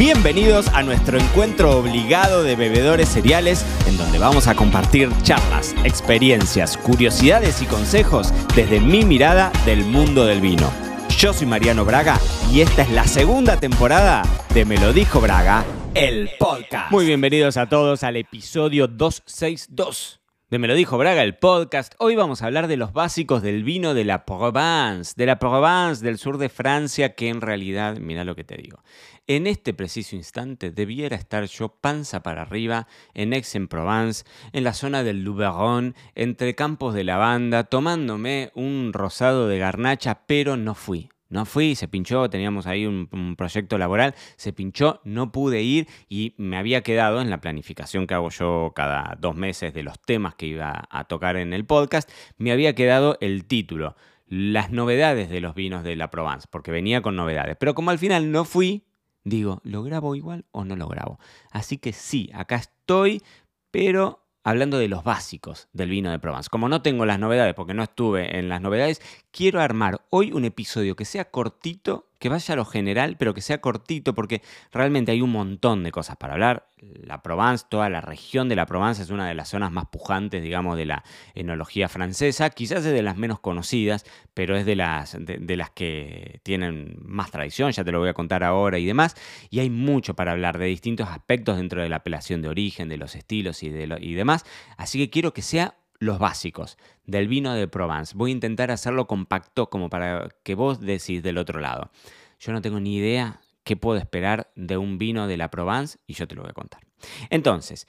Bienvenidos a nuestro encuentro obligado de bebedores cereales, en donde vamos a compartir charlas, experiencias, curiosidades y consejos desde mi mirada del mundo del vino. Yo soy Mariano Braga y esta es la segunda temporada de Me lo dijo Braga, el podcast. Muy bienvenidos a todos al episodio 262. De Me lo dijo Braga, el podcast. Hoy vamos a hablar de los básicos del vino de la Provence del sur de Francia, que en realidad, mirá lo que te digo, en este preciso instante debiera estar yo panza para arriba en Aix-en-Provence, en la zona del Luberon, entre campos de lavanda, tomándome un rosado de garnacha, pero no fui. No fui, se pinchó, teníamos ahí un proyecto laboral, se pinchó, no pude ir y me había quedado en la planificación que hago yo cada 2 meses de los temas que iba a tocar en el podcast, me había quedado el título, las novedades de los vinos de la Provence, porque venía con novedades. Pero como al final no fui, digo, ¿lo grabo igual o no lo grabo? Así que sí, acá estoy, pero hablando de los básicos del vino de Provence. Como no tengo las novedades, porque no estuve en las novedades, quiero armar hoy un episodio que sea cortito, que vaya a lo general, pero que sea cortito porque realmente hay un montón de cosas para hablar. La Provence, toda la región de la Provence es una de las zonas más pujantes, digamos, de la enología francesa. Quizás es de las menos conocidas, pero es de las que tienen más tradición, ya te lo voy a contar ahora y demás. Y hay mucho para hablar de distintos aspectos dentro de la apelación de origen, de los estilos y demás. Así que quiero que sea los básicos del vino de Provence. Voy a intentar hacerlo compacto como para que vos decís del otro lado. Yo no tengo ni idea qué puedo esperar de un vino de la Provence y yo te lo voy a contar. Entonces,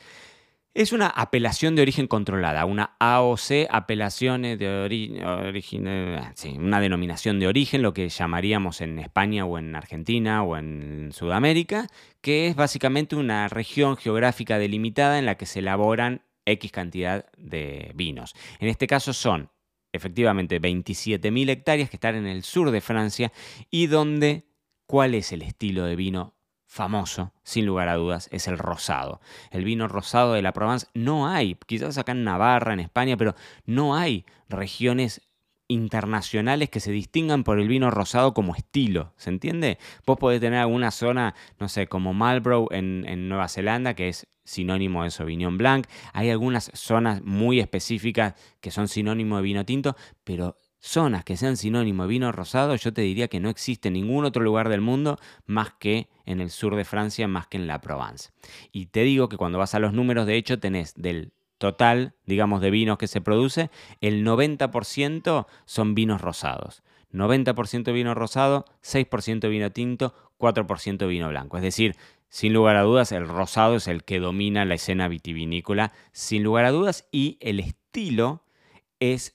es una apelación de origen controlada, una AOC, apelaciones de origen, sí, una denominación de origen, lo que llamaríamos en España o en Argentina o en Sudamérica, que es básicamente una región geográfica delimitada en la que se elaboran X cantidad de vinos. En este caso son, efectivamente, 27.000 hectáreas que están en el sur de Francia y donde, ¿cuál es el estilo de vino famoso? Sin lugar a dudas, es el rosado. El vino rosado de la Provence no hay, quizás acá en Navarra, en España, pero no hay regiones internacionales que se distingan por el vino rosado como estilo, ¿se entiende? Vos podés tener alguna zona, no sé, como Marlborough en Nueva Zelanda, que es sinónimo de Sauvignon Blanc. Hay algunas zonas muy específicas que son sinónimo de vino tinto, pero zonas que sean sinónimo de vino rosado, yo te diría que no existe en ningún otro lugar del mundo más que en el sur de Francia, más que en la Provence. Y te digo que cuando vas a los números, de hecho, tenés del total, digamos, de vinos que se produce, el 90% son vinos rosados. 90% vino rosado, 6% vino tinto, 4% vino blanco. Es decir, sin lugar a dudas, el rosado es el que domina la escena vitivinícola, sin lugar a dudas, y el estilo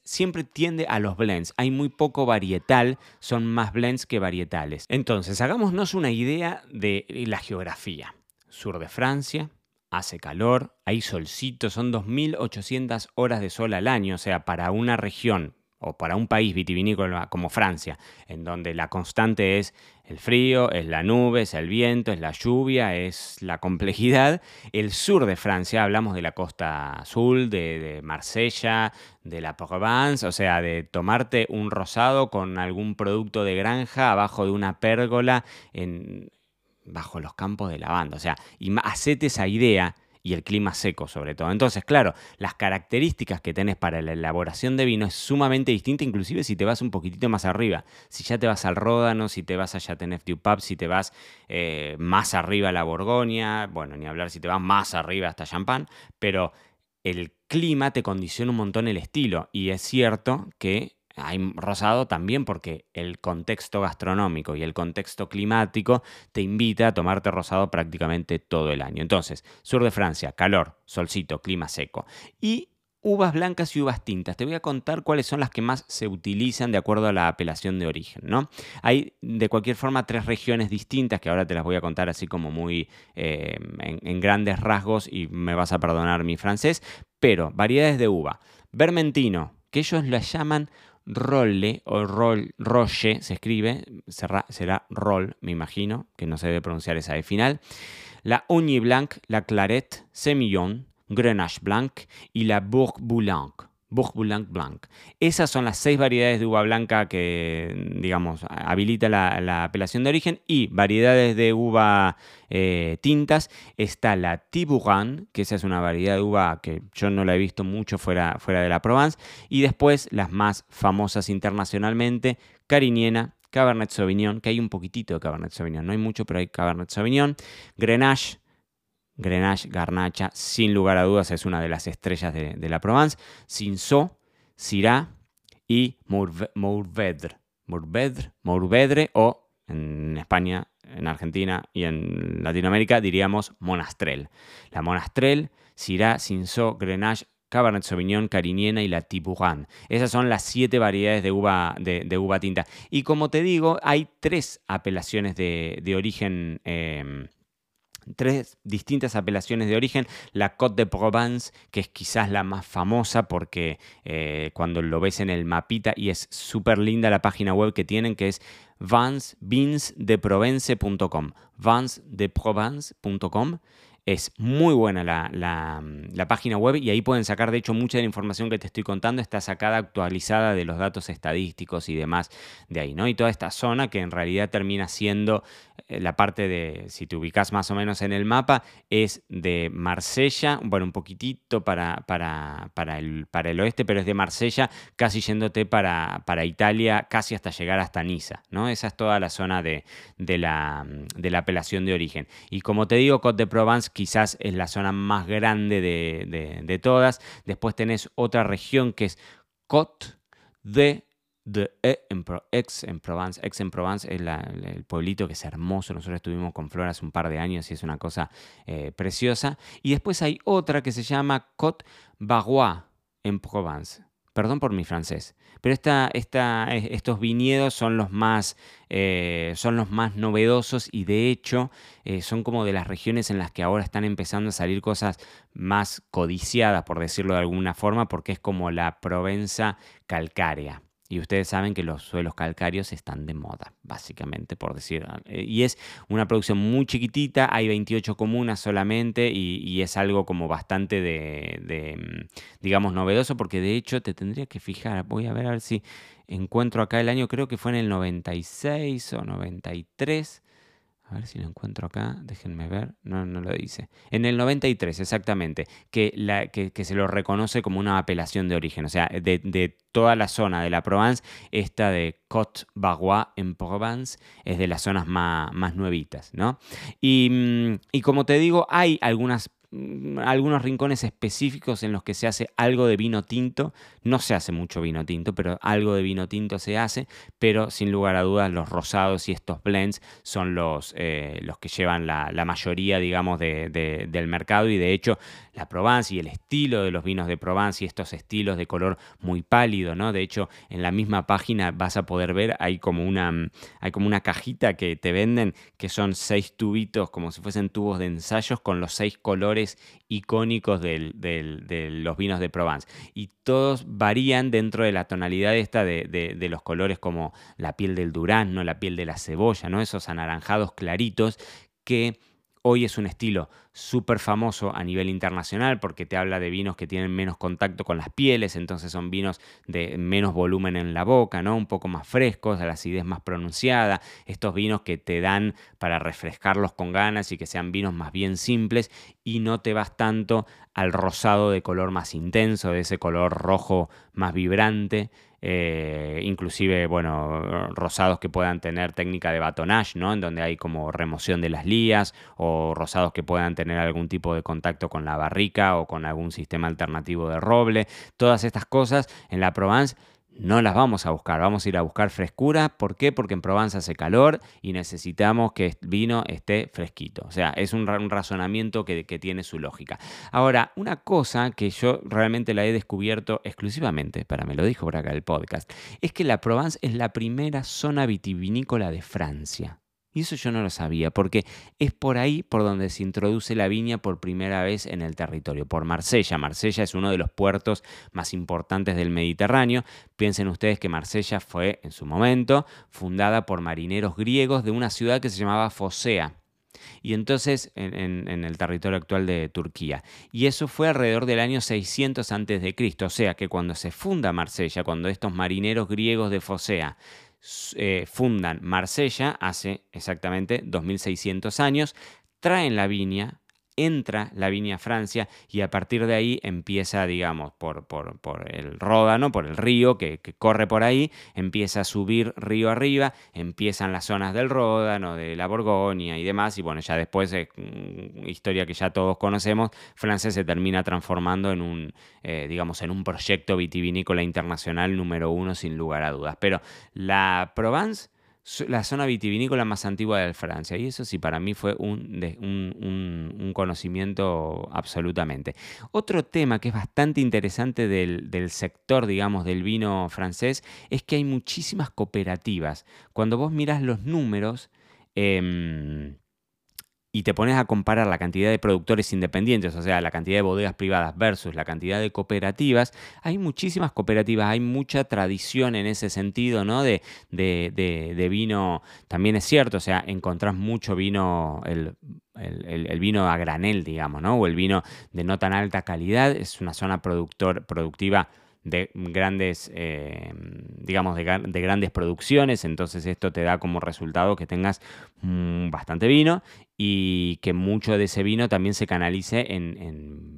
siempre tiende a los blends. Hay muy poco varietal, son más blends que varietales. Entonces, hagámonos una idea de la geografía. Sur de Francia, hace calor, hay solcito, son 2.800 horas de sol al año, o sea, para una región o para un país vitivinícola como Francia, en donde la constante es el frío, es la nube, es el viento, es la lluvia, es la complejidad. El sur de Francia, hablamos de la costa azul, de Marsella, de la Provence, o sea, de tomarte un rosado con algún producto de granja abajo de una pérgola, bajo los campos de lavanda, o sea, y hacete esa idea. Y el clima seco sobre todo. Entonces, claro, las características que tenés para la elaboración de vino es sumamente distinta, inclusive si te vas un poquitito más arriba. Si ya te vas al Ródano, si te vas a Châteauneuf-du-Pape, si te vas más arriba a la Borgoña, bueno, ni hablar si te vas más arriba hasta Champagne, pero el clima te condiciona un montón el estilo. Y es cierto que hay rosado también porque el contexto gastronómico y el contexto climático te invita a tomarte rosado prácticamente todo el año. Entonces, sur de Francia, calor, solcito, clima seco. Y uvas blancas y uvas tintas. Te voy a contar cuáles son las que más se utilizan de acuerdo a la apelación de origen, ¿no? Hay, de cualquier forma, 3 regiones distintas que ahora te las voy a contar así como muy en grandes rasgos y me vas a perdonar mi francés, pero variedades de uva. Vermentino, que ellos la llaman Rolle o Rolle, se escribe, será Rolle, me imagino, que no se debe pronunciar esa de final. La Ugny Blanc, la Claret, Semillon, Grenache blanc y la Bourboulenc. Bourboulenc Blanc. Esas son las 6 variedades de uva blanca que, digamos, habilita la apelación de origen, y variedades de uva tintas. Está la Tibouren, que esa es una variedad de uva que yo no la he visto mucho fuera de la Provence. Y después las más famosas internacionalmente, Cariñena, Cabernet Sauvignon, que hay un poquitito de Cabernet Sauvignon, no hay mucho, pero hay Cabernet Sauvignon, Grenache, Garnacha, sin lugar a dudas es una de las estrellas de la Provence, Cinsault, Syrah y Mourvedre, o en España, en Argentina y en Latinoamérica diríamos Monastrel. La Monastrel, Syrah, Cinsault, Grenache, Cabernet Sauvignon, Cariñena y la Tibouren. Esas son las 7 variedades de uva tinta. Y como te digo, hay 3 apelaciones de origen, 3 distintas apelaciones de origen. La Côte de Provence, que es quizás la más famosa porque cuando lo ves en el mapita, y es súper linda la página web que tienen, que es vinsdeprovence.com. vinsdeprovence.com. Es muy buena la página web, y ahí pueden sacar, de hecho, mucha de la información que te estoy contando está sacada, actualizada de los datos estadísticos y demás de ahí, ¿no? Y toda esta zona que en realidad termina siendo la parte de, si te ubicas más o menos en el mapa, es de Marsella, bueno, un poquitito para el oeste, pero es de Marsella casi yéndote para Italia, casi hasta llegar hasta Niza, ¿no? Esa es toda la zona de la apelación de origen. Y como te digo, Côte de Provence quizás es la zona más grande de todas. Después tenés otra región que es Côte de Aix-en-Provence. Aix-en-Provence es el pueblito que es hermoso. Nosotros estuvimos con Flor hace un par de años y es una cosa preciosa. Y después hay otra que se llama Côte-Varois en Provence. Perdón por mi francés, pero estos viñedos son los más novedosos, y de hecho son como de las regiones en las que ahora están empezando a salir cosas más codiciadas, por decirlo de alguna forma, porque es como la Provenza calcárea. Y ustedes saben que los suelos calcáreos están de moda, básicamente, por decir. Y es una producción muy chiquitita, hay 28 comunas solamente, y es algo como bastante digamos, novedoso, porque de hecho te tendría que fijar, voy a ver si encuentro acá el año, creo que fue en el 96 o 93. A ver si lo encuentro acá, déjenme ver. No, no lo dice. En el 93, exactamente, que se lo reconoce como una apelación de origen. O sea, de toda la zona de la Provence, esta de Côte-Varois en Provence es de las zonas más nuevitas, ¿no? Y como te digo, hay algunos rincones específicos en los que se hace algo de vino tinto. No se hace mucho vino tinto, pero algo de vino tinto se hace, pero sin lugar a dudas los rosados y estos blends son los que llevan la mayoría, digamos, del mercado. Y de hecho la Provence y el estilo de los vinos de Provence y estos estilos de color muy pálido, ¿no? De hecho, en la misma página vas a poder ver, hay como una cajita que te venden, que son 6 tubitos, como si fuesen tubos de ensayos, con los 6 colores icónicos de los vinos de Provence, y todos varían dentro de la tonalidad esta de los colores, como la piel del durazno, la piel de la cebolla, ¿no? Esos anaranjados claritos que hoy es un estilo súper famoso a nivel internacional, porque te habla de vinos que tienen menos contacto con las pieles, entonces son vinos de menos volumen en la boca, ¿no? Un poco más frescos, la acidez más pronunciada, estos vinos que te dan para refrescarlos con ganas y que sean vinos más bien simples, y no te vas tanto al rosado de color más intenso, de ese color rojo más vibrante. Inclusive, bueno, rosados que puedan tener técnica de batonage, ¿no? En donde hay como remoción de las lías, o rosados que puedan tener algún tipo de contacto con la barrica o con algún sistema alternativo de roble. Todas estas cosas en la Provence no las vamos a buscar, vamos a ir a buscar frescura. ¿Por qué? Porque en Provence hace calor y necesitamos que el vino esté fresquito. O sea, es un razonamiento que tiene su lógica. Ahora, una cosa que yo realmente la he descubierto exclusivamente, para Me lo dijo por acá el podcast, es que la Provence es la primera zona vitivinícola de Francia. Y eso yo no lo sabía, porque es por ahí por donde se introduce la viña por primera vez en el territorio, por Marsella. Marsella es uno de los puertos más importantes del Mediterráneo. Piensen ustedes que Marsella fue, en su momento, fundada por marineros griegos de una ciudad que se llamaba Phocée. y entonces en el territorio actual de Turquía. Y eso fue alrededor del año 600 a.C., o sea que cuando se funda Marsella, cuando estos marineros griegos de Focea fundan Marsella hace exactamente 2600 años, traen la viña, entra la viña a Francia y a partir de ahí empieza, digamos, por el Ródano, por el río que corre por ahí, empieza a subir río arriba, empiezan las zonas del Ródano, de la Borgoña y demás, y bueno, ya después, historia que ya todos conocemos, Francia se termina transformando en un, digamos, en un proyecto vitivinícola internacional número uno sin lugar a dudas. Pero la Provence, la zona vitivinícola más antigua de Francia, y eso sí para mí fue un conocimiento absolutamente. Otro tema que es bastante interesante del sector, digamos, del vino francés es que hay muchísimas cooperativas. Cuando vos mirás los números y te pones a comparar la cantidad de productores independientes, o sea, la cantidad de bodegas privadas versus la cantidad de cooperativas, hay muchísimas cooperativas, hay mucha tradición en ese sentido, ¿no? De vino, también es cierto, o sea, encontrás mucho vino, el vino a granel, digamos, ¿no? O el vino de no tan alta calidad, es una zona productiva de grandes, digamos, de grandes producciones, entonces esto te da como resultado que tengas bastante vino y que mucho de ese vino también se canalice en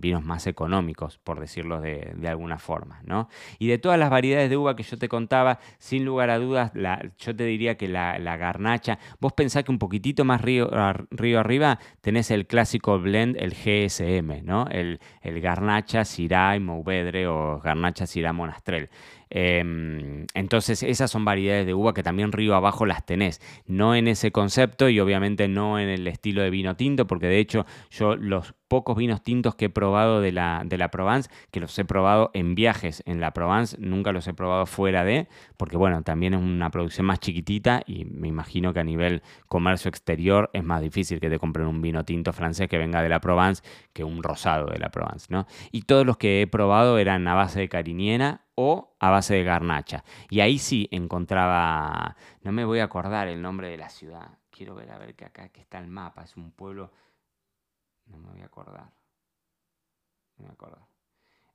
vinos más económicos, por decirlo de alguna forma, ¿no? Y de todas las variedades de uva que yo te contaba, sin lugar a dudas, yo te diría que la garnacha, vos pensás que un poquitito más río arriba tenés el clásico blend, el GSM, ¿no? El garnacha, Syrah y Mourvedre o garnacha, Syrah, Monastrel. Entonces esas son variedades de uva que también río abajo las tenés, no en ese concepto y obviamente no en el estilo de vino tinto, porque de hecho yo los pocos vinos tintos que he probado de la Provence, que los he probado en viajes en la Provence, nunca los he probado fuera de, porque bueno, también es una producción más chiquitita y me imagino que a nivel comercio exterior es más difícil que te compren un vino tinto francés que venga de la Provence que un rosado de la Provence, ¿no? Y todos los que he probado eran a base de Cariñena o a base de garnacha. Y ahí sí encontraba, no me voy a acordar el nombre de la ciudad, quiero ver a ver que acá que está el mapa, es un pueblo, no me voy a acordar.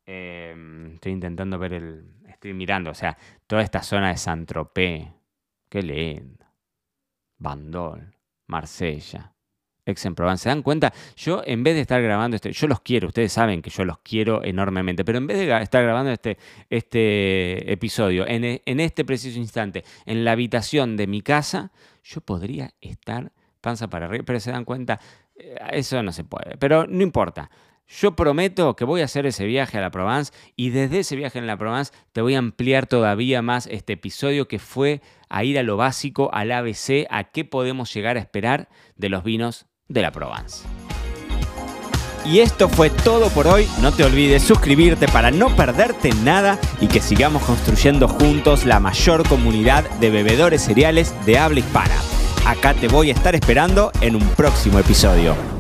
Estoy intentando ver estoy mirando, o sea, toda esta zona de Saint-Tropez, qué lindo, Bandol, Marsella, Aix-en-Provence. ¿Se dan cuenta? Yo en vez de estar grabando yo los quiero, ustedes saben que yo los quiero enormemente, pero en vez de estar grabando este episodio, en este preciso instante, en la habitación de mi casa, yo podría estar panza para arriba, pero se dan cuenta, eso no se puede, pero no importa. Yo prometo que voy a hacer ese viaje a la Provence y desde ese viaje en la Provence te voy a ampliar todavía más este episodio que fue a ir a lo básico, al ABC, a qué podemos llegar a esperar de los vinos de la Provence. Y esto fue todo por hoy. No te olvides suscribirte para no perderte nada y que sigamos construyendo juntos la mayor comunidad de bebedores cereales de habla hispana. Acá te voy a estar esperando en un próximo episodio.